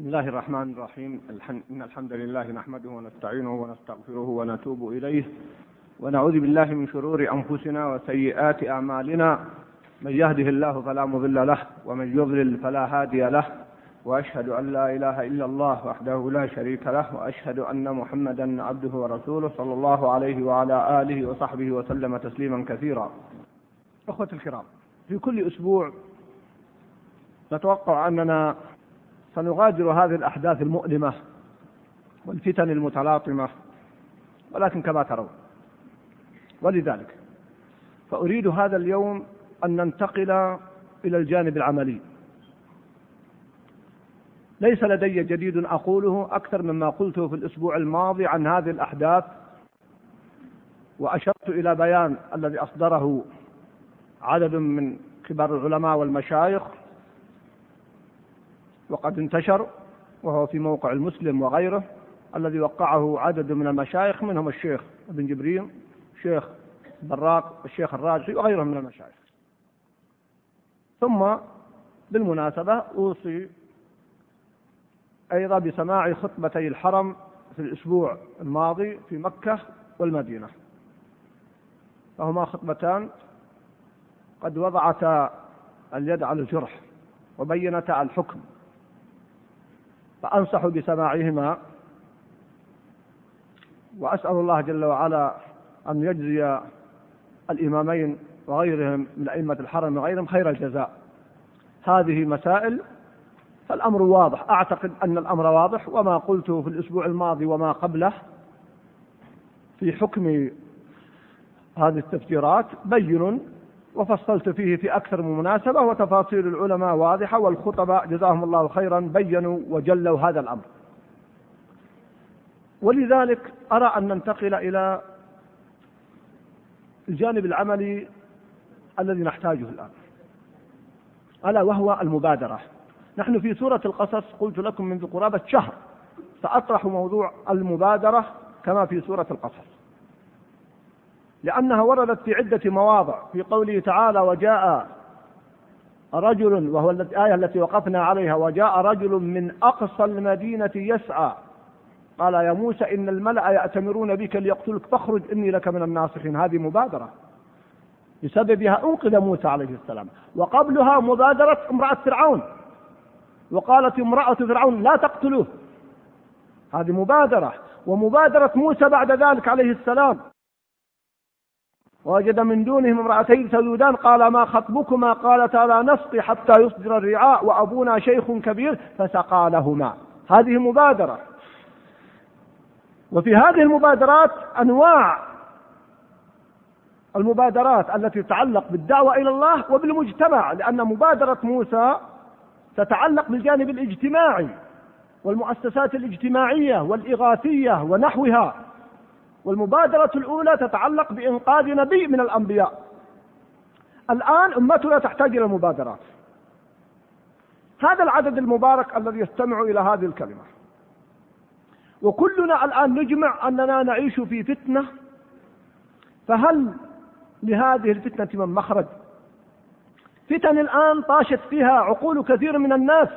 بسم الله الرحمن الرحيم. إن الحمد لله نحمده ونستعينه ونستغفره ونتوب إليه ونعوذ بالله من شرور أنفسنا وسيئات أعمالنا، من يهده الله فلا مضل له ومن يضلل فلا هادي له، وأشهد أن لا إله إلا الله وحده لا شريك له، وأشهد أن محمدا عبده ورسوله صلى الله عليه وعلى آله وصحبه وسلم تسليما كثيرا. أخوة الكرام، في كل أسبوع نتوقع أننا سنغادر هذه الأحداث المؤلمة والفتن المتلاطمة، ولكن كما ترون، ولذلك فأريد هذا اليوم أن ننتقل إلى الجانب العملي. ليس لدي جديد أقوله أكثر مما قلته في الأسبوع الماضي عن هذه الأحداث، وأشرت إلى بيان الذي أصدره عدد من كبار العلماء والمشايخ وقد انتشر، وهو في موقع المسلم وغيره، الذي وقعه عدد من المشايخ، منهم الشيخ ابن جبريل، الشيخ براق، الشيخ الراجحي وغيرهم من المشايخ. ثم بالمناسبة أوصي أيضا بسماع خطبتي الحرم في الأسبوع الماضي في مكة والمدينة، فهما خطبتان قد وضعتا اليد على الجرح وبينتا الحكم، فأنصح بسماعهما، وأسأل الله جل وعلا أن يجزي الإمامين وغيرهم من أئمة الحرم وغيرهم خير الجزاء. هذه مسائل فالأمر واضح، أعتقد أن الأمر واضح، وما قلته في الأسبوع الماضي وما قبله في حكم هذه التفسيرات بين، وفصلت فيه في أكثر من مناسبة، وتفاصيل العلماء واضحة، والخطباء جزاهم الله خيرا بينوا وجلوا هذا الأمر. ولذلك أرى أن ننتقل إلى الجانب العملي الذي نحتاجه الآن، ألا وهو المبادرة. نحن في سورة القصص قلت لكم منذ قرابة شهر سأطرح موضوع المبادرة كما في سورة القصص، لأنها وردت في عدة مواضع، في قوله تعالى وجاء رجل، وهو الآية التي وقفنا عليها، وجاء رجل من أقصى المدينة يسعى قال يا موسى إن الملأ يأتمرون بك ليقتلك فاخرج إني لك من الناصحين. هذه مبادرة بسببها أنقذ موسى عليه السلام. وقبلها مبادرة امرأة فرعون، وقالت امرأة فرعون لا تقتلوه، هذه مبادرة. ومبادرة موسى بعد ذلك عليه السلام، ووجد من دونهم امرأتين سذودان قال ما خطبكما قالتا لا نسقي حتى يصدر الرعاء وأبونا شيخ كبير فسقى لهما. هذه مبادرة. وفي هذه المبادرات أنواع المبادرات التي تتعلق بالدعوة إلى الله وبالمجتمع، لأن مبادرة موسى تتعلق بالجانب الاجتماعي والمؤسسات الاجتماعية والإغاثية ونحوها، والمبادرة الأولى تتعلق بإنقاذ نبي من الأنبياء. الآن أمتنا تحتاج إلى المبادرات. هذا العدد المبارك الذي يستمع إلى هذه الكلمة، وكلنا الآن نجمع أننا نعيش في فتنة، فهل لهذه الفتنة من مخرج؟ فتن الآن طاشت فيها عقول كثير من الناس.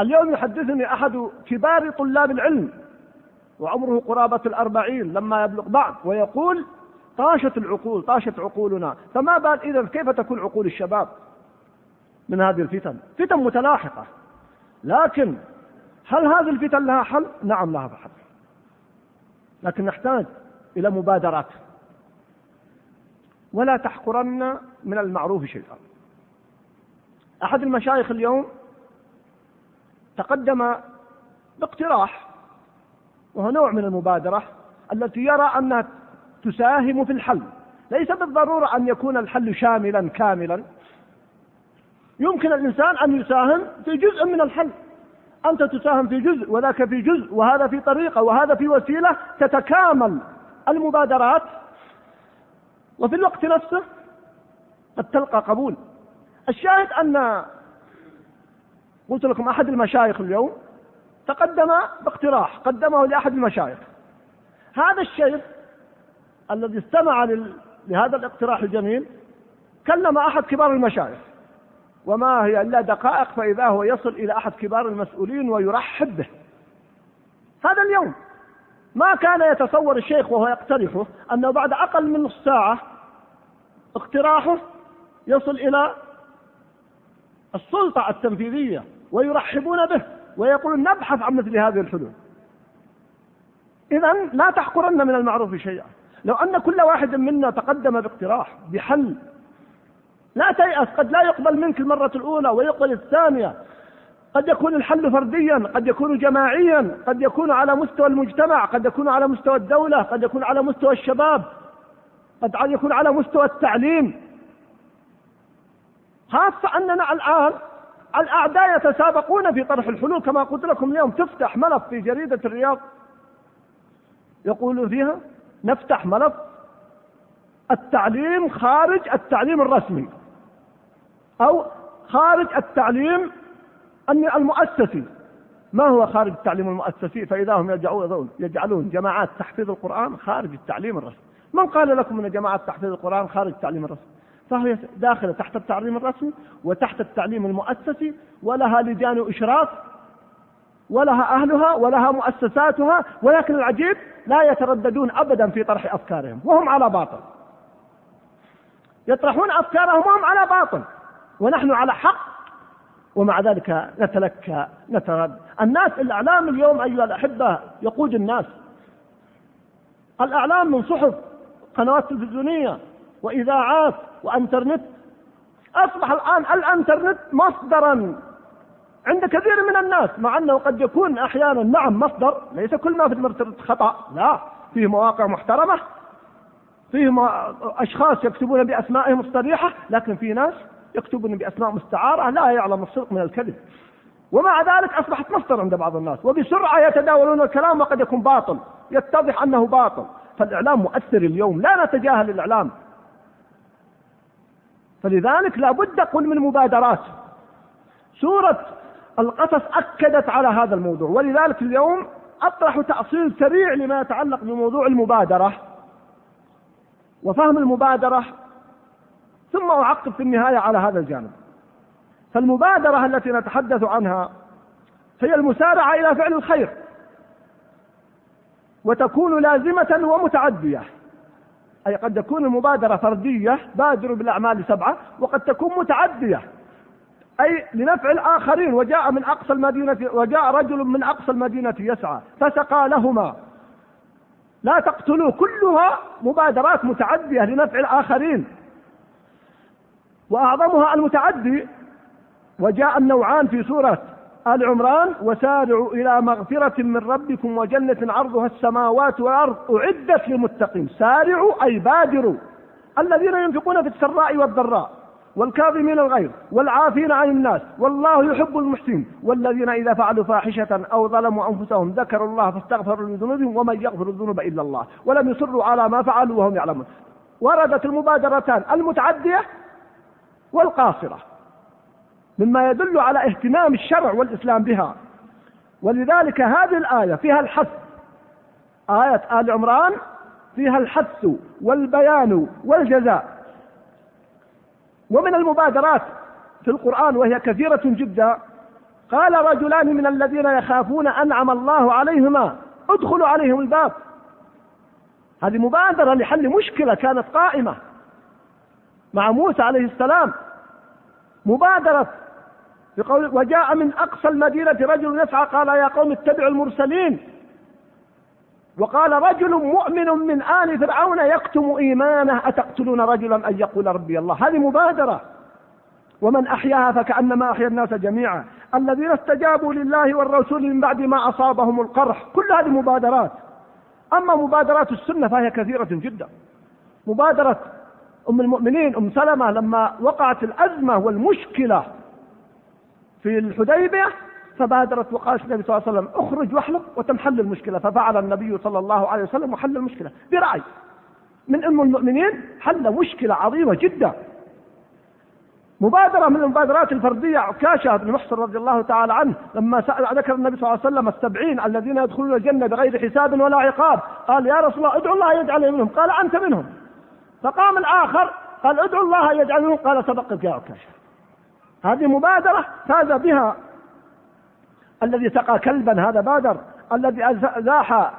اليوم يحدثني أحد كبار طلاب العلم وعمره قرابة 40 لما يبلغ بعض، ويقول طاشت العقول، طاشت عقولنا، فما بال إذا كيف تكون عقول الشباب من هذه الفتن؟ فتن متلاحقة، لكن هل هذه الفتن لها حل؟ نعم لها حل، لكن نحتاج إلى مبادرات. ولا تحقرن من المعروف شيئا. أحد المشايخ اليوم تقدم باقتراح، وهو نوع من المبادرة التي يرى أنها تساهم في الحل، ليس بالضرورة أن يكون الحل شاملا كاملا، يمكن الإنسان أن يساهم في جزء من الحل، أنت تساهم في جزء وذاك في جزء وهذا في طريقة وهذا في وسيلة، تتكامل المبادرات، وفي الوقت نفسه قد تلقى قبول. الشاهد أن قلت لكم أحد المشايخ اليوم تقدم باقتراح قدمه لأحد المشايخ، هذا الشيخ الذي استمع لهذا الاقتراح الجميل كلم أحد كبار المشايخ وما هي إلا دقائق فإذا هو يصل إلى أحد كبار المسؤولين ويرحب به. هذا اليوم ما كان يتصور الشيخ وهو يقترحه أنه بعد أقل من نصف ساعة اقتراحه يصل إلى السلطة التنفيذية ويرحبون به ويقولون نبحث عن مثل هذه الحلول. إذن لا تحقرن من المعروف شيئا. لو أن كل واحد منا تقدم باقتراح بحل، لا تيأس، قد لا يقبل منك المرة الأولى ويقبل الثانية، قد يكون الحل فرديا، قد يكون جماعيا، قد يكون على مستوى المجتمع، قد يكون على مستوى الدولة، قد يكون على مستوى الشباب، قد يكون على مستوى التعليم، خاصة أننا الآن الأعداء يتسابقون في طرح الحلول. كما قلت لكم اليوم تفتح ملف في جريدة الرياض يقولوا فيها نفتح ملف التعليم خارج التعليم الرسمي أو خارج التعليم المؤسسي. ما هو خارج التعليم المؤسسي؟ فإذا هم يجعلون جماعات تحفيظ القرآن خارج التعليم الرسمي. من قال لكم أن جماعات تحفيظ القرآن خارج التعليم الرسمي؟ فهي داخلة تحت التعليم الرسمي وتحت التعليم المؤسسي، ولها لجان إشراف ولها أهلها ولها مؤسساتها، ولكن العجيب لا يترددون أبدا في طرح أفكارهم وهم على باطل. يطرحون أفكارهم وهم على باطل ونحن على حق، ومع ذلك نتلكى نتردد. الناس الإعلام اليوم أيها الأحبة يقود الناس، الإعلام من صحف، قنوات تلفزيونية وإذاعات وأنترنت. أصبح الآن الأنترنت مصدرا عند كثير من الناس، مع أنه قد يكون أحيانا نعم مصدر، ليس كل ما في الإنترنت خطأ، لا، فيه مواقع محترمة، فيه أشخاص يكتبون بأسمائهم الصريحة، لكن فيه ناس يكتبون بأسماء مستعارة لا يعلم الصدق من الكذب، ومع ذلك أصبحت مصدر عند بعض الناس، وبسرعة يتداولون الكلام وقد يكون باطل، يتضح أنه باطل. فالإعلام مؤثر اليوم، لا نتجاهل الإعلام، فلذلك لابد قل من مبادرات. سورة القصص أكدت على هذا الموضوع، ولذلك اليوم أطرح تأصيل سريع لما يتعلق بموضوع المبادرة وفهم المبادرة، ثم أعقب في النهاية على هذا الجانب. فالمبادرة التي نتحدث عنها هي المسارعة إلى فعل الخير، وتكون لازمة ومتعدية، أي قد تكون المبادرة فردية، بادروا بالأعمال 7، وقد تكون متعدية أي لنفع الآخرين. وجاء رجل من أقصى المدينة يسعى فسقى لهما، لا تقتلوا، كلها مبادرات متعدية لنفع الآخرين. وأعظمها المتعدي، وجاء النوعان في سورة آل عمران، وسارعوا إلى مغفرة من ربكم وجنة عرضها السماوات والأرض أعدت للمتقين. سارعوا أي بادروا، الذين ينفقون في السراء والضراء والكاظمين الغيظ والعافين عن الناس والله يحب المحسنين، والذين إذا فعلوا فاحشة أو ظلموا أنفسهم ذكروا الله فاستغفروا لذنوبهم ومن يغفر الذنوب إلا الله ولم يصروا على ما فعلوا وهم يعلمون. وردت المبادرتان المتعدية والقاصرة، مما يدل على اهتمام الشرع والإسلام بها. ولذلك هذه الآية فيها الحث، آية آل عمران فيها الحث والبيان والجزاء. ومن المبادرات في القرآن وهي كثيرة جدا، قال رجلان من الذين يخافون أنعم الله عليهما ادخلوا عليهم الباب. هذه مبادرة لحل مشكلة كانت قائمة مع موسى عليه السلام، مبادرة بقول وجاء من أقصى المدينة رجل يسعى قال يا قوم اتبعوا المرسلين. وقال رجل مؤمن من آل فرعون يكتم إيمانه أتقتلون رجلا أن يقول ربي الله. هذه مبادرة، ومن أحياها فكأنما أحيا الناس جميعا، الذين استجابوا لله والرسول من بعد ما أصابهم القرح. كل هذه مبادرات. أما مبادرات السنة فهي كثيرة جدا. مبادرة أم المؤمنين أم سلمة لما وقعت الأزمة والمشكلة في الحديبية فبادرت وقالت النبي صلى الله عليه وسلم أخرج واحلق وتنحل المشكلة، ففعل النبي صلى الله عليه وسلم وحل المشكلة برأي من أم المؤمنين، حل مشكلة عظيمة جدا. مبادرة من المبادرات الفردية، عكاشة بن محصن رضي الله تعالى عنه لما سأل، ذكر النبي صلى الله عليه وسلم 70 الذين يدخلون الجنة بغير حساب ولا عقاب، قال يا رسول الله ادعو الله يجعلني منهم، قال أنت منهم. فقام الآخر قال ادعو الله يجعلني منهم، قال سبقك يا عكاشة. هذه مبادرة فاز بها. الذي سقى كلبا هذا بادر، الذي ازاح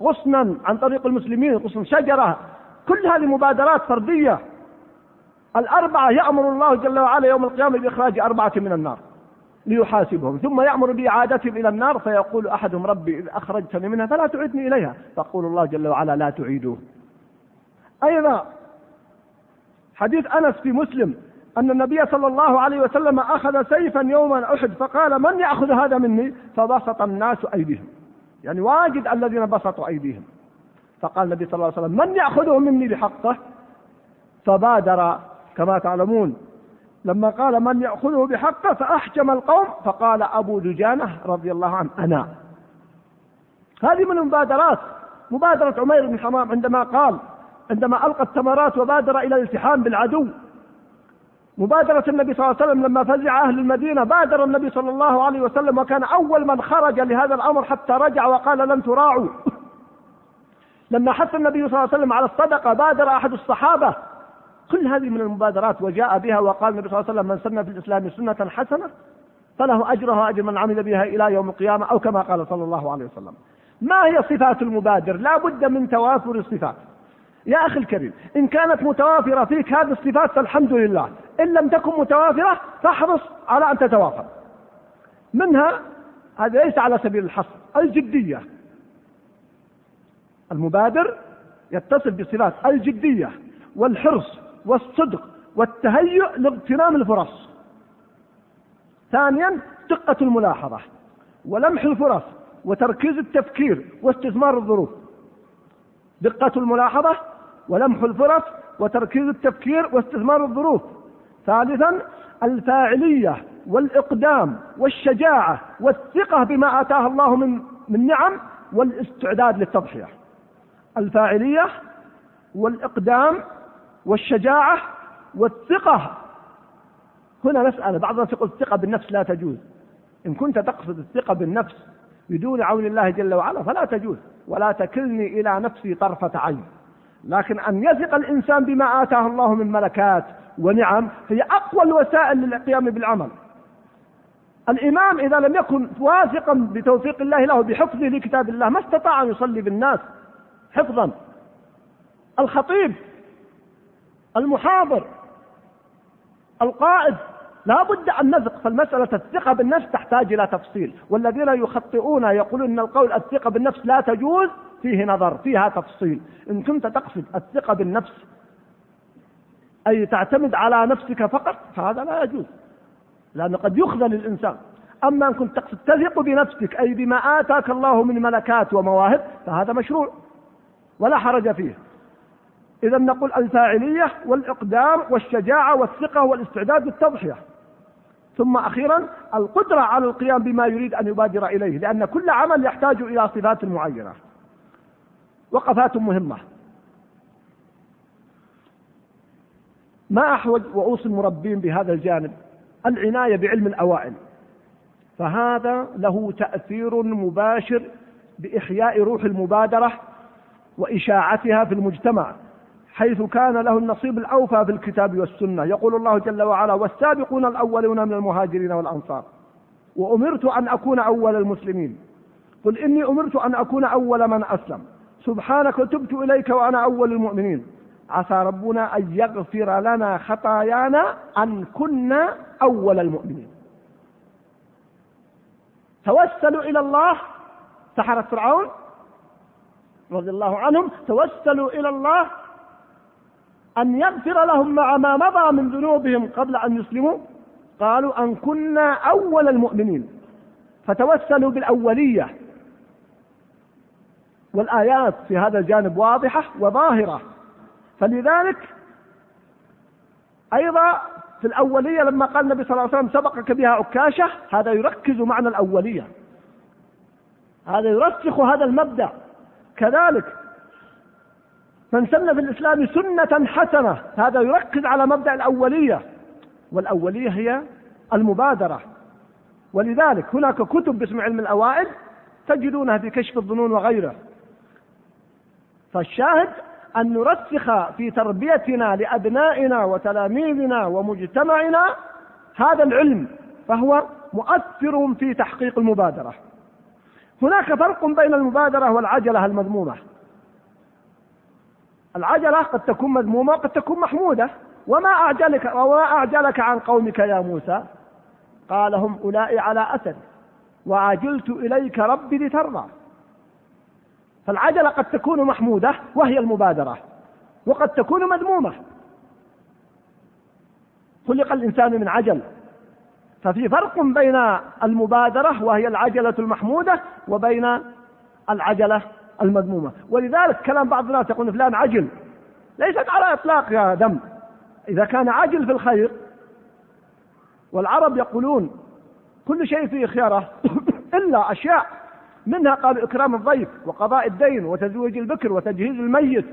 غصنا عن طريق المسلمين غصن شجرة، كلها لمبادرات فردية. الأربعة يأمر الله جل وعلا يوم القيامة بإخراج 4 من النار ليحاسبهم، ثم يأمر بإعادتهم إلى النار، فيقول أحدهم ربي إذ أخرجتني منها فلا تعيدني إليها، فقول الله جل وعلا لا تعيدوه. أيضا حديث أنس في مسلم أن النبي صلى الله عليه وسلم أخذ سيفا يوما أحد فقال من يأخذ هذا مني، فبسط الناس أيديهم، يعني واجد الذين بسطوا أيديهم، فقال النبي صلى الله عليه وسلم من يأخذه مني بحقه، فبادر كما تعلمون. لما قال من يأخذه بحقه فأحجم القوم، فقال أبو دجانة رضي الله عنه أنا. هذه من المبادرات، مبادرة عمير بن حمام عندما قال عندما ألقى التمرات وبادر إلى الالتحام بالعدو، مبادرة النبي صلى الله عليه وسلم لما فزع أهل المدينة بادر النبي صلى الله عليه وسلم وكان أول من خرج لهذا الأمر حتى رجع وقال لن تراعوا. لما حث النبي صلى الله عليه وسلم على الصدقة بادر أحد الصحابة. كل هذه من المبادرات وجاء بها، وقال النبي صلى الله عليه وسلم من سن في الإسلام سنة حسنة فله أجرها أجر من عمل بها إلى يوم القيامة، أو كما قال صلى الله عليه وسلم. ما هي صفات المبادر؟ لا بد من توافر الصفات يا أخي الكريم. إن كانت متوافرة فيك هذه الصفات فالحمد لله، إن لم تكن متوافرة فاحرص على أن تتوافر. منها، هذا ليس على سبيل الحصر، الجدية. المبادر يتصف بصفات الجدية والحرص والصدق والتهيؤ لاغتنام الفرص. ثانيا، دقة الملاحظة ولمح الفرص وتركيز التفكير واستثمار الظروف. دقة الملاحظة ولمح الفرص وتركيز التفكير واستثمار الظروف. ثالثا، الفاعلية والإقدام والشجاعة والثقة بما آتاه الله من نعم والاستعداد للتضحية. الفاعلية والإقدام والشجاعة والثقة. هنا مسألة، بعض الناس يقول الثقة بالنفس لا تجوز. إن كنت تقصد الثقة بالنفس بدون عون الله جل وعلا فلا تجوز، ولا تكلني إلى نفسي طرفة عين. لكن أن يثق الإنسان بما آتاه الله من ملكات ونعم هي أقوى الوسائل للقيام بالعمل. الإمام إذا لم يكن واثقا بتوفيق الله له بحفظه لكتاب الله ما استطاع أن يصلي بالناس حفظا. الخطيب، المحاضر، القائد، لا بد أن نثق. فالمسألة الثقة بالنفس تحتاج إلى تفصيل، والذين يخطئون يقولون أن القول الثقة بالنفس لا تجوز فيه نظر، فيها تفصيل. إن كنت تقصد الثقة بالنفس أي تعتمد على نفسك فقط فهذا لا يجوز، لأنه قد يخذل الإنسان. أما إن كنت تقصد تثق بنفسك أي بما آتاك الله من ملكات ومواهب فهذا مشروع ولا حرج فيه. إذا نقول الفاعلية والإقدام والشجاعة والثقة والاستعداد للتضحية. ثم أخيرا، القدرة على القيام بما يريد أن يبادر إليه، لأن كل عمل يحتاج إلى صفات معينة. وقفات مهمة، ما أحوج وأوصي المربين بهذا الجانب، العناية بعلم الأوائل، فهذا له تأثير مباشر بإحياء روح المبادرة وإشاعتها في المجتمع، حيث كان له النصيب الأوفى في الكتاب والسنة. يقول الله جل وعلا والسابقون الأولون من المهاجرين والأنصار وأمرت أن أكون أول المسلمين، قل إني أمرت أن أكون أول من أسلم، سبحانك تبت إليك وأنا أول المؤمنين، عسى ربنا أن يغفر لنا خطايانا أن كنا أول المؤمنين. توسلوا إلى الله سحرة فرعون رضي الله عنهم، توسلوا إلى الله أن يغفر لهم مع ما مضى من ذنوبهم قبل أن يسلموا، قالوا أن كنا أول المؤمنين، فتوسلوا بالأولية. والآيات في هذا الجانب واضحة وظاهرة. فلذلك أيضا في الأولية لما قال النبي صلى الله عليه وسلم سبقك بها عكاشة، هذا يركز معنى الأولية، هذا يرسخ هذا المبدأ. كذلك من سن في الإسلام سنة حسنة، هذا يركز على مبدأ الأولية، والأولية هي المبادرة. ولذلك هناك كتب باسم علم الأوائل تجدونها في كشف الظنون وغيره. فالشاهد أن نرسخ في تربيتنا لأبنائنا وتلاميذنا ومجتمعنا هذا العلم فهو مؤثر في تحقيق المبادرة. هناك فرق بين المبادرة والعجلة المذمومة. العجلة قد تكون مذمومة وقد تكون محمودة. وما أعجلك عن قومك يا موسى قال هم أولئك على أثري وعجلت إليك ربي لترضى. فالعجلة قد تكون محمودة وهي المبادرة، وقد تكون مذمومة. خلق الإنسان من عجل، ففي فرق بين المبادرة وهي العجلة المحمودة وبين العجلة المذمومة. ولذلك كلام بعض الناس يقول فلان عجل، ليست على إطلاق يا دم. إذا كان عجل في الخير، والعرب يقولون كل شيء فيه خيره إلا أشياء، منها قال إكرام الضيف وقضاء الدين وتزويج البكر وتجهيز الميت،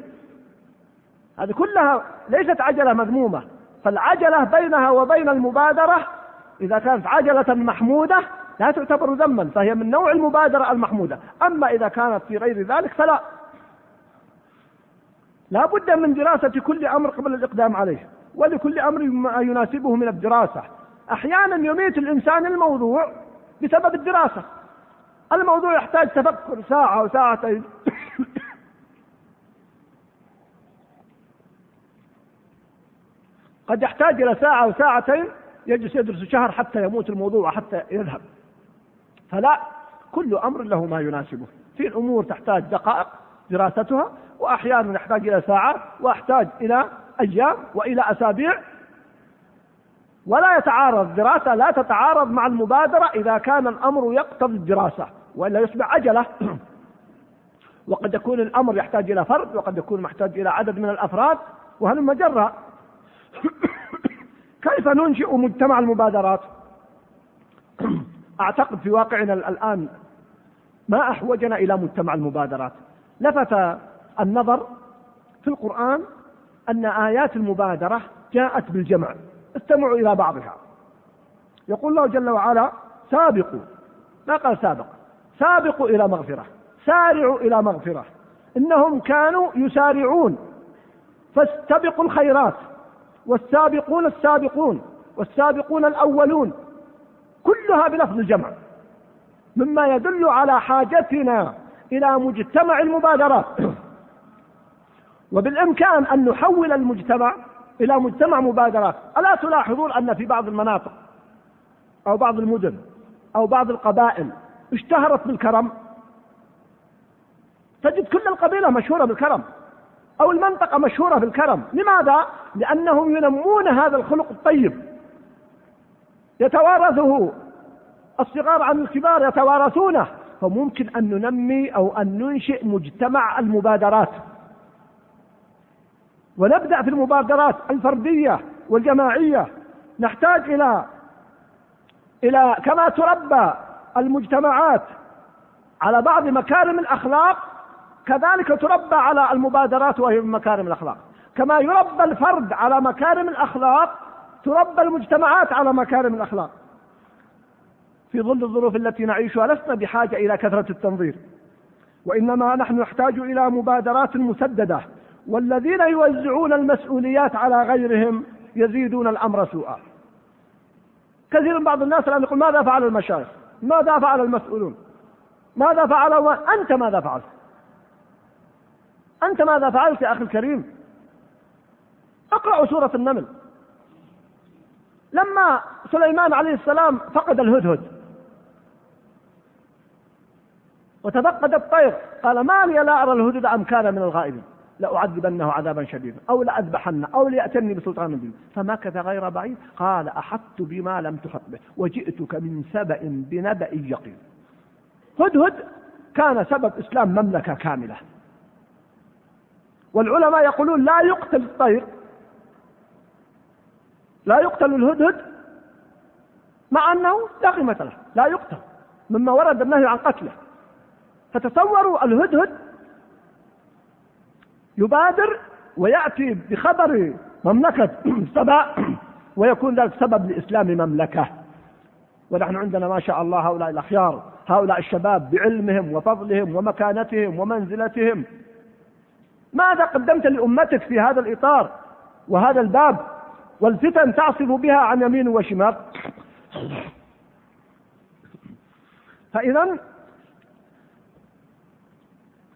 هذه كلها ليست عجلة مذمومة. فالعجلة بينها وبين المبادرة إذا كانت عجلة محمودة لا تعتبر ذما، فهي من نوع المبادرة المحمودة. أما إذا كانت في غير ذلك فلا، لا بد من دراسة كل أمر قبل الإقدام عليه، ولكل أمر ما يناسبه من الدراسة. أحيانا يميت الإنسان الموضوع بسبب الدراسة، الموضوع يحتاج تفكر ساعة وساعتين، قد يحتاج إلى ساعة وساعتين، يجلس يدرس شهر حتى يموت الموضوع حتى يذهب. فلا، كل أمر له ما يناسبه. في الأمور تحتاج دقائق دراستها، وأحيانا يحتاج إلى ساعة، وأحتاج إلى أيام وإلى أسابيع. ولا يتعارض، الدراسة لا تتعارض مع المبادرة إذا كان الأمر يقتضي الدراسة، وإلا يصبح عجلة. وقد يكون الأمر يحتاج إلى فرد، وقد يكون محتاج إلى عدد من الأفراد، وهل مجرى. كيف ننشئ مجتمع المبادرات؟ أعتقد في واقعنا الآن ما أحوجنا إلى مجتمع المبادرات. لفت النظر في القرآن أن آيات المبادرة جاءت بالجمع، استمعوا إلى بعضها. يقول الله جل وعلا سابقوا، ما قال سابق، سابقوا إلى مغفرة، سارعوا إلى مغفرة، إنهم كانوا يسارعون فاستبقوا الخيرات، والسابقون السابقون، والسابقون الأولون، كلها بلفظ الجمع، مما يدل على حاجتنا إلى مجتمع المبادرات. وبالإمكان أن نحول المجتمع إلى مجتمع مبادرات. ألا تلاحظون أن في بعض المناطق أو بعض المدن أو بعض القبائل اشتهرت بالكرم؟ تجد كل القبيلة مشهورة بالكرم أو المنطقة مشهورة بالكرم. لماذا؟ لأنهم ينمون هذا الخلق الطيب، يتوارثه الصغار عن الكبار، يتوارثونه. فممكن أن ننمي أو أن ننشئ مجتمع المبادرات، ونبدأ في المبادرات الفردية والجماعية. نحتاج إلى كما تربى المجتمعات على بعض مكارم الأخلاق، كذلك تربى على المبادرات وهي من مكارم الأخلاق. كما يربى الفرد على مكارم الأخلاق، تربى المجتمعات على مكارم الأخلاق. في ظل الظروف التي نعيشها لسنا بحاجة إلى كثرة التنظير، وإنما نحن نحتاج إلى مبادرات مسددة، والذين يوزعون المسؤوليات على غيرهم يزيدون الأمر سوءا. كثير من بعض الناس الآن يقول ماذا فعل المشايخ، ماذا فعل المسؤولون، ماذا فعل، وأنت ماذا فعلت؟ أنت ماذا فعلت يا أخي الكريم؟ اقرأوا سورة النمل. لما سليمان عليه السلام فقد الهدهد وتفقد الطير، قال ما لي لا أرى الهدهد أم كان من الغائبين، لأعذبنه عذابا شديدا أو لأذبحنه أو ليأتني بسلطان مبين، فمكث غير بعيد قال أحطت بما لم تحط به وجئتك من سبأ بنبأ يقين. هدهد كان سبب إسلام مملكة كاملة. والعلماء يقولون لا يقتل الطير، لا يقتل الهدهد، مع أنه لا قيمة له، لا يقتل، مما ورد النهي عن قتله. فتصوروا الهدهد يبادر ويأتي بخبر مملكة سبأ ويكون ذلك سبب لإسلام مملكة. ونحن عندنا ما شاء الله هؤلاء الأخيار، هؤلاء الشباب بعلمهم وفضلهم ومكانتهم ومنزلتهم. ماذا قدمت لأمتك في هذا الإطار وهذا الباب؟ والفتن تعصف بها عن يمين وشمال. فإذا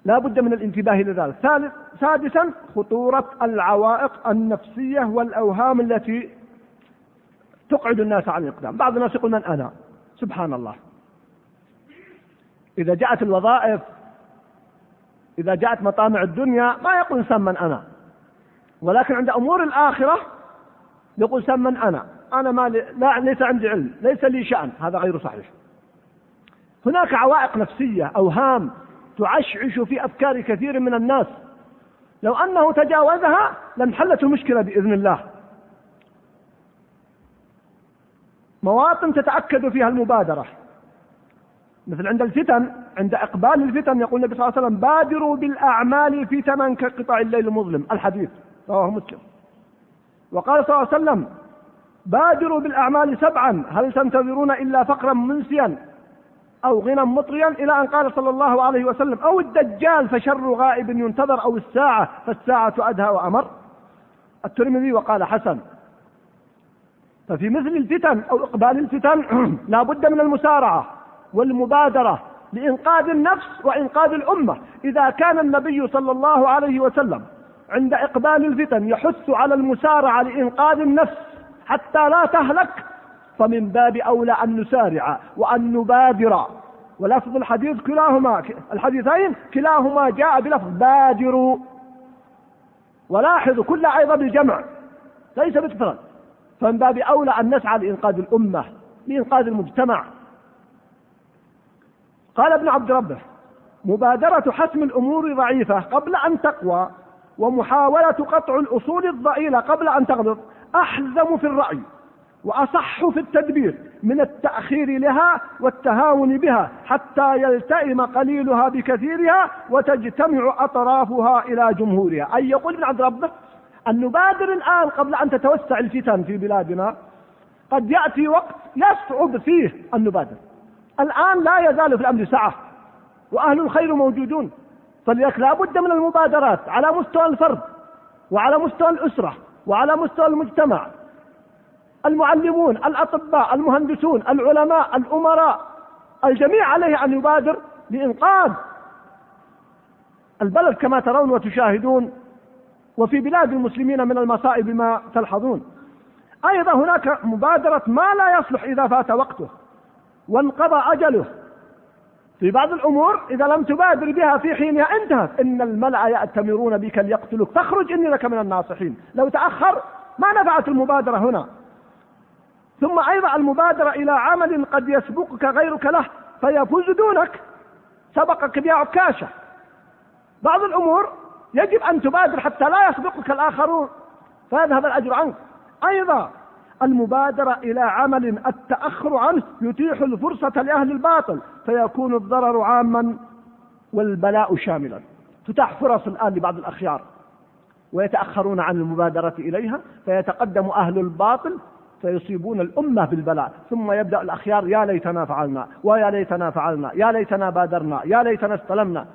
لا بد من الانتباه لذلك. سادسا خطورة العوائق النفسية والأوهام التي تقعد الناس عن الإقدام. بعض الناس يقول من أنا؟ سبحان الله، إذا جاءت الوظائف، إذا جاءت مطامع الدنيا ما يقول إنسان من أنا، ولكن عند أمور الآخرة يقول إنسان من أنا، أنا ما ليس عندي علم، ليس لي شأن. هذا غير صحيح. هناك عوائق نفسية، أوهام تعشعش في أفكار كثير من الناس، لو أنه تجاوزها لانحلت المشكلة بإذن الله. مواطن تتأكد فيها المبادرة، مثل عند الفتن، عند إقبال الفتن يقول النبي صلى الله عليه وسلم: بادروا بالأعمال فتنا كقطع الليل المظلم، الحديث رواه مسلم. وقال صلى الله عليه وسلم: بادروا بالأعمال سبعا هل تنتظرون إلا فقرا منسيا أو غنى مطريا، إلى أن قال صلى الله عليه وسلم: أو الدجال فشر غائب ينتظر، أو الساعة فالساعة أدهى وأمر. الترمذي وقال حسن. ففي مثل الفتن أو إقبال الفتن لا بد من المسارعة والمبادرة لإنقاذ النفس وإنقاذ الأمة. إذا كان النبي صلى الله عليه وسلم عند إقبال الفتن يحث على المسارعة لإنقاذ النفس حتى لا تهلك، فمن باب أولى أن نسارع وأن نبادر. ولفظ الحديث كلاهما، الحديثين كلاهما جاء بلفظ بادروا، ولاحظوا كل أيضا بالجمع ليس بالتفرد. فمن باب أولى أن نسعى لإنقاذ الأمة، لإنقاذ المجتمع. قال ابن عبد ربه: مبادرة حسم الأمور ضعيفة قبل أن تقوى، ومحاولة قطع الأصول الضئيلة قبل أن تغلط أحزم في الرأي وأصح في التدبير من التأخير لها والتهاون بها حتى يلتئم قليلها بكثيرها وتجتمع أطرافها إلى جمهورها. أي يقول ابن عبد ربه أن نبادر الآن قبل أن تتوسع الفتن في بلادنا. قد يأتي وقت يصعب فيه أن نبادر، الآن لا يزال في الأمر سعة وأهل الخير موجودون، فلذلك لا بد من المبادرات على مستوى الفرد وعلى مستوى الأسرة وعلى مستوى المجتمع. المعلمون، الأطباء، المهندسون، العلماء، الأمراء، الجميع عليه أن يبادر لإنقاذ البلد كما ترون وتشاهدون، وفي بلاد المسلمين من المصائب ما تلحظون. أيضا هناك مبادرة ما لا يصلح إذا فات وقته وانقضى أجله. في بعض الأمور إذا لم تبادر بها في حينها انتهت. إن الملأ يأتمرون بك ليقتلوك فاخرج إني لك من الناصحين. لو تأخر ما نفعت المبادرة هنا. ثم أيضا المبادرة إلى عمل قد يسبقك غيرك له فيفوز دونك، سبقك بعكاشة. بعض الأمور يجب أن تبادر حتى لا يسبقك الآخرون فيذهب الأجر عنك. أيضا المبادرة إلى عمل التأخر عنه يتيح الفرصة لأهل الباطل فيكون الضرر عاما والبلاء شاملا. تتاح فرص الآن لبعض الأخيار ويتأخرون عن المبادرة إليها، فيتقدم أهل الباطل فيصيبون الأمة بالبلاء. ثم يبدأ الأخيار: يا ليتنا فعلنا، ويا ليتنا فعلنا، يا ليتنا بادرنا، يا ليتنا استلمنا.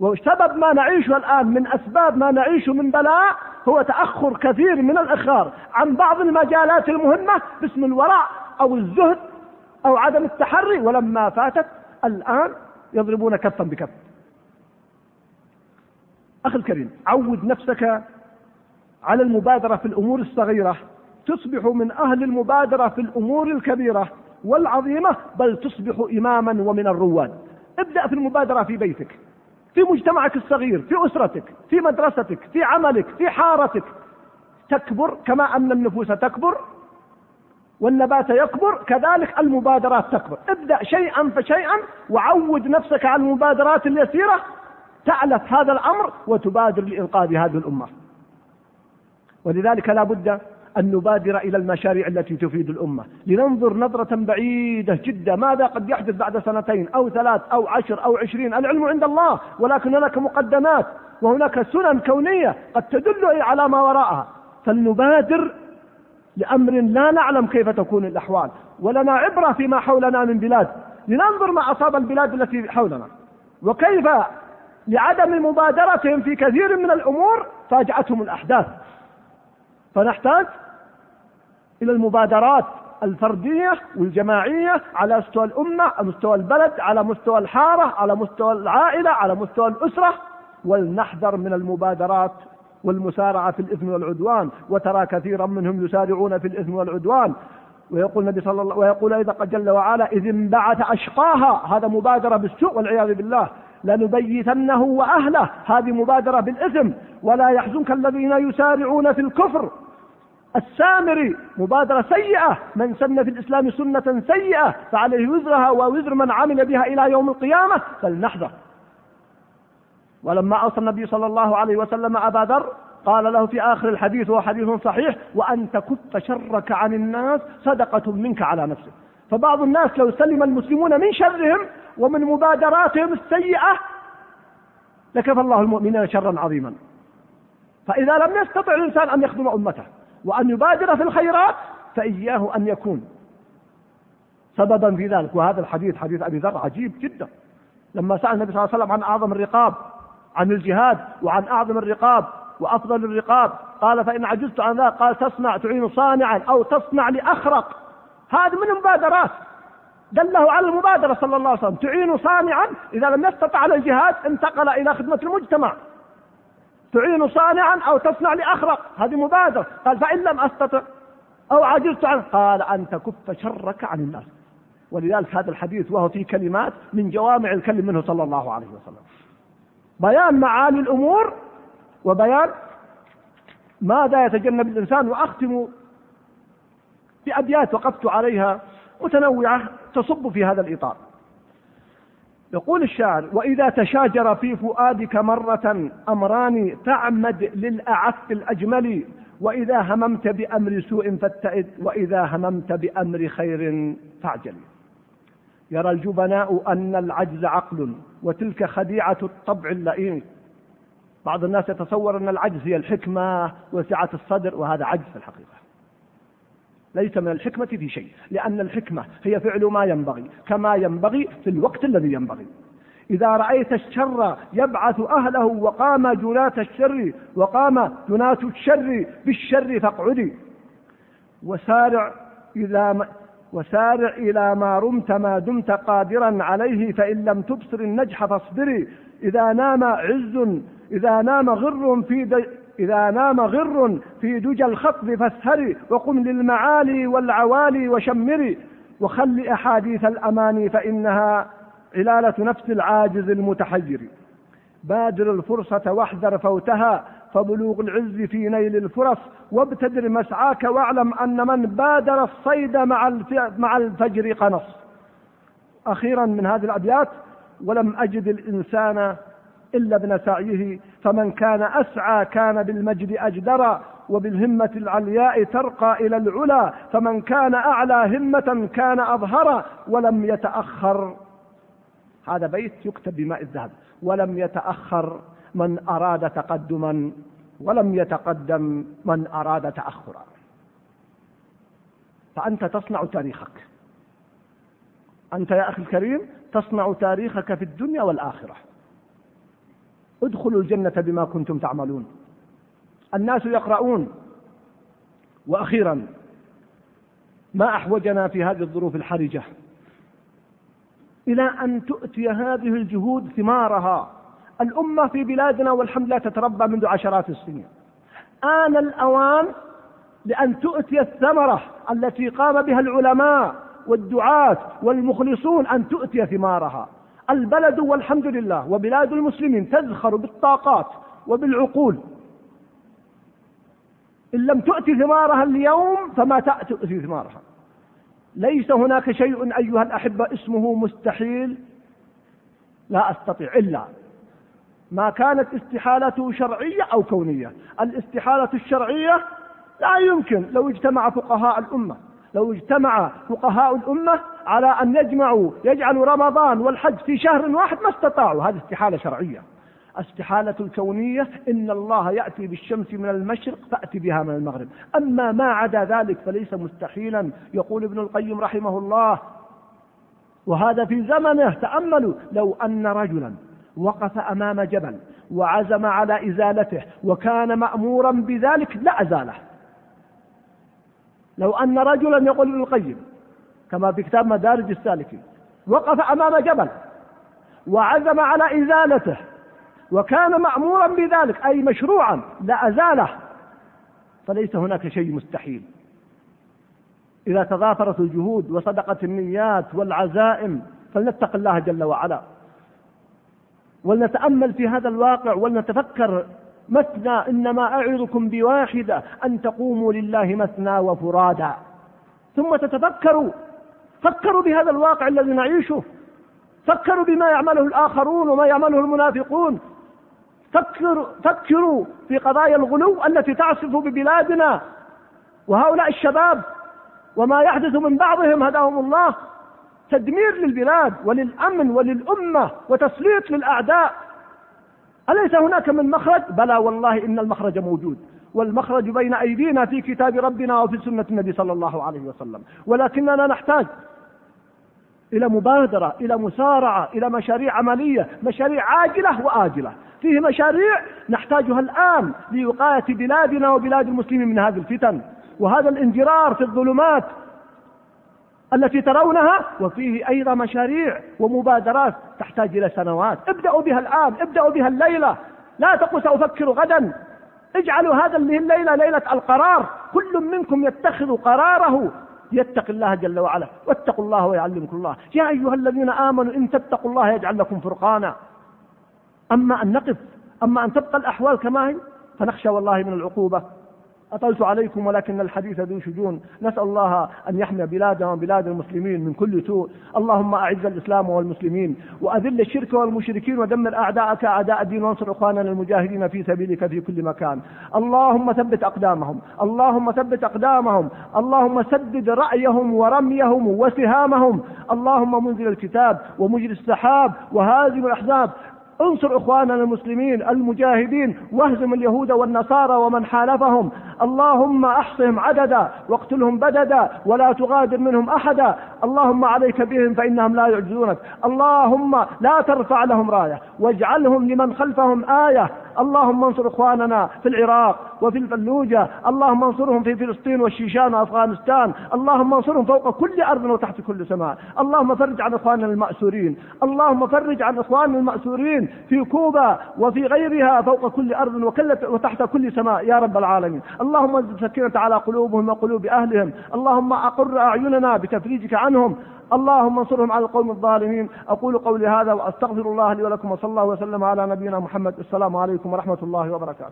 وسبب ما نعيشه الآن من أسباب ما نعيشه من بلاء هو تأخر كثير من الأخيار عن بعض المجالات المهمة باسم الورع أو الزهد أو عدم التحري، ولما فاتت الآن يضربون كفا بكف. أخي الكريم، عود نفسك على المبادرة في الأمور الصغيرة تصبح من أهل المبادرة في الأمور الكبيرة والعظيمة، بل تصبح إماما ومن الرواد. ابدأ في المبادرة في بيتك، في مجتمعك الصغير، في أسرتك، في مدرستك، في عملك، في حارتك. تكبر كما أن النفوس تكبر والنبات يكبر، كذلك المبادرات تكبر. ابدأ شيئا فشيئا وعود نفسك على المبادرات اليسيرة تألف هذا الأمر وتبادر لإنقاذ هذه الأمة. ولذلك لا بد أن نبادر إلى المشاريع التي تفيد الأمة، لننظر نظرة بعيدة جدا ماذا قد يحدث بعد 2 أو 3 أو 10 أو 20. العلم عند الله، ولكن هناك مقدمات وهناك سنن كونية قد تدل على ما وراءها. فلنبادر لأمر لا نعلم كيف تكون الأحوال، ولنا عبرة فيما حولنا من بلاد، لننظر ما أصاب البلاد التي حولنا وكيف لعدم مبادرتهم في كثير من الأمور فاجأتهم الأحداث. فنحتاج إلى المبادرات الفردية والجماعية على مستوى الأمة، على مستوى البلد، على مستوى الحارة، على مستوى العائلة، على مستوى الأسرة. ولنحذر من المبادرات والمسارعة في الإثم والعدوان، وترى كثيرا منهم يسارعون في الإثم والعدوان. ويقول النبي صلى الله عليه وسلم إذا قد جل وعلا إذ انبعث أشقاها، هذا مبادرة بالسوء والعياذ بالله، لنبيتنه وأهله، هذه مبادرة بالإثم. ولا يحزنك الذين يسارعون في الكفر السامري، مبادرة سيئة، من سن في الإسلام سنة سيئة فعليه وزرها ووزر من عمل بها إلى يوم القيامة، فلنحذر. ولما أوصى النبي صلى الله عليه وسلم أبا ذر قال له في آخر الحديث، وهو حديث صحيح، وأن تكت شرك عن الناس صدقة منك على نفسك. فبعض الناس لو سلم المسلمون من شرهم ومن مبادراتهم السيئة لكفى الله المؤمنين شرا عظيما. فإذا لم يستطع الإنسان أن يخدم أمته وأن يبادر في الخيرات فإياه أن يكون سببا في ذلك. وهذا الحديث حديث أبي ذر عجيب جدا، لما سأل النبي صلى الله عليه وسلم عن أعظم الرقاب، عن الجهاد وعن أعظم الرقاب وأفضل الرقاب، قال فإن عجزت عن ذلك قال تصنع تعين صانعا أو تصنع لأخرق. هذا من المبادرات، دله على المبادرة صلى الله عليه وسلم، تعين صانعا. إذا لم يستطع على الجهاد انتقل إلى خدمة المجتمع، تعين صانعا أو تصنع لأخرق، هذه مبادرة. قال فإن لم أستطع أو عجزت عنه قال أن تكف شرك عن الناس. ولذلك هذا الحديث وهو في كلمات من جوامع الكلم منه صلى الله عليه وسلم، بيان معاني الأمور وبيان ماذا يتجنب الإنسان. وأختم بأبيات وقفت عليها متنوعة تصب في هذا الإطار. يقول الشاعر: وإذا تشاجر في فؤادك مرة أمران تعمد للأعف الأجمل، وإذا هممت بأمر سوء فاتئد، وإذا هممت بأمر خير فاعجل. يرى الجبناء أن العجز عقل، وتلك خديعة الطبع اللئيم. بعض الناس يتصور أن العجز هي الحكمة وسعة الصدر، وهذا عجز في الحقيقة، ليس من الحكمة في شيء، لأن الحكمة هي فعل ما ينبغي كما ينبغي في الوقت الذي ينبغي. إذا رأيت الشر يبعث أهله وقام جناة الشر بالشر فاقعدي، وسارع إلى ما رمت ما دمت قادرا عليه، فإن لم تبصر النجح فاصبري. إذا نام غر في دجى الخطب فاسهري، وقم للمعالي والعوالي وشمري، وخلي أحاديث الأماني فإنها علالة نفس العاجز المتحجر. بادر الفرصة واحذر فوتها، فبلوغ العز في نيل الفرص، وابتدر مسعاك واعلم أن من بادر الصيد مع الفجر قنص. أخيرا من هذه الأبيات: ولم أجد الإنسان إلا ابن سعيه، فمن كان أسعى كان بالمجد أجدرا، وبالهمة العلياء ترقى إلى العلا، فمن كان أعلى همة كان أظهرا ولم يتأخر. هذا بيت يكتب بماء الذهب. ولم يتأخر من أراد تقدما، ولم يتقدم من أراد تأخرا. فأنت تصنع تاريخك، أنت يا أخي الكريم تصنع تاريخك في الدنيا والآخرة. ادخلوا الجنة بما كنتم تعملون. الناس يقرؤون. وأخيرا ما أحوجنا في هذه الظروف الحرجة إلى أن تؤتي هذه الجهود ثمارها. الأمة في بلادنا والحمد لله تتربى منذ عشرات السنين. آن الأوان لأن تؤتي الثمرة التي قام بها العلماء والدعاة والمخلصون، أن تؤتي ثمارها. البلد والحمد لله وبلاد المسلمين تزخر بالطاقات وبالعقول. إن لم تؤتي ثمارها اليوم فما تؤتي ثمارها. ليس هناك شيء أيها الأحبة اسمه مستحيل لا أستطيع، إلا ما كانت استحالته شرعية أو كونية. الاستحالة الشرعية لا يمكن. لو اجتمع فقهاء الأمة على أن يجعلوا رمضان والحج في شهر واحد ما استطاعوا، هذه استحالة شرعية. استحالة الكونية إن الله يأتي بالشمس من المشرق فأتي بها من المغرب، أما ما عدا ذلك فليس مستحيلا. يقول ابن القيم رحمه الله، وهذا في زمنه، تأملوا لو أن رجلا وقف أمام جبل وعزم على إزالته وكان مأمورا بذلك لأزاله، لو أن رجلا يقول ابن القيم كما في كتاب مدارج السالكين وقف أمام جبل وعزم على إزالته وكان مأمورا بذلك أي مشروعا لأزاله، فليس هناك شيء مستحيل إذا تضافرت الجهود وصدقت النيات والعزائم. فلنتق الله جل وعلا ولنتأمل في هذا الواقع ولنتفكر. مثنى، إنما أعظكم بواحدة أن تقوموا لله مثنى وفرادا ثم تتفكروا. فكروا بهذا الواقع الذي نعيشه، فكروا بما يعمله الآخرون وما يعمله المنافقون، فكروا في قضايا الغلو التي تعصف ببلادنا، وهؤلاء الشباب وما يحدث من بعضهم هداهم الله، تدمير للبلاد وللأمن وللأمة وتسليط للأعداء. أليس هناك من مخرج؟ بلى والله إن المخرج موجود، والمخرج بين أيدينا في كتاب ربنا وفي سنة النبي صلى الله عليه وسلم، ولكننا نحتاج إلى مبادرة، إلى مسارعة، إلى مشاريع عملية، مشاريع عاجلة وآجلة. فيه مشاريع نحتاجها الآن لوقاية بلادنا وبلاد المسلمين من هذه الفتن وهذا الانجرار في الظلمات التي ترونها، وفيه أيضا مشاريع ومبادرات تحتاج إلى سنوات. ابدأوا بها الآن، ابدأوا بها الليلة، لا تقول سأفكر غدا، اجعلوا هذا الليلة ليلة القرار، كل منكم يتخذ قراره، يتق الله جل وعلا. واتقوا الله ويعلمكم الله. يا أيها الذين آمنوا إن تتقوا الله يجعل لكم فرقانا. أما أن نقف، أما أن تبقى الأحوال كما هي، فنخشى والله من العقوبة. أطلت عليكم ولكن الحديث ذو شجون. نسأل الله أن يحمي بلادنا وبلاد المسلمين من كل سوء. اللهم أعز الإسلام والمسلمين وأذل الشرك والمشركين ودمر أعداءك أعداء الدين وانصر إخواننا المجاهدين في سبيلك في كل مكان. اللهم ثبت أقدامهم، اللهم ثبت أقدامهم، اللهم سدد رأيهم ورميهم وسهامهم. اللهم منزل الكتاب ومجري السحاب وهازم الأحزاب، انصر إخواننا المسلمين المجاهدين واهزم اليهود والنصارى ومن حالفهم. اللهم أحصهم عددا واقتلهم بددا ولا تغادر منهم أحدا. اللهم عليك بهم فإنهم لا يعجزونك. اللهم لا ترفع لهم راية واجعلهم لمن خلفهم آية. اللهم انصر إخواننا في العراق وفي الفلوجة، اللهم انصرهم في فلسطين والشيشان وأفغانستان، اللهم انصرهم فوق كل أرض وتحت كل سماء. اللهم فرج عن إخواننا المأسورين، اللهم فرج عن إخواننا المأسورين في كوبا وفي غيرها فوق كل أرض وتحت كل سماء يا رب العالمين. اللهم انزل سكينة على قلوبهم وقلوب أهلهم. اللهم أقر أعيننا بتفريجك عنهم. اللهم انصرهم على القوم الظالمين. أقول قولي هذا وأستغفر الله لي ولكم، وصلى الله وسلم على نبينا محمد. السلام عليكم ورحمة الله وبركاته.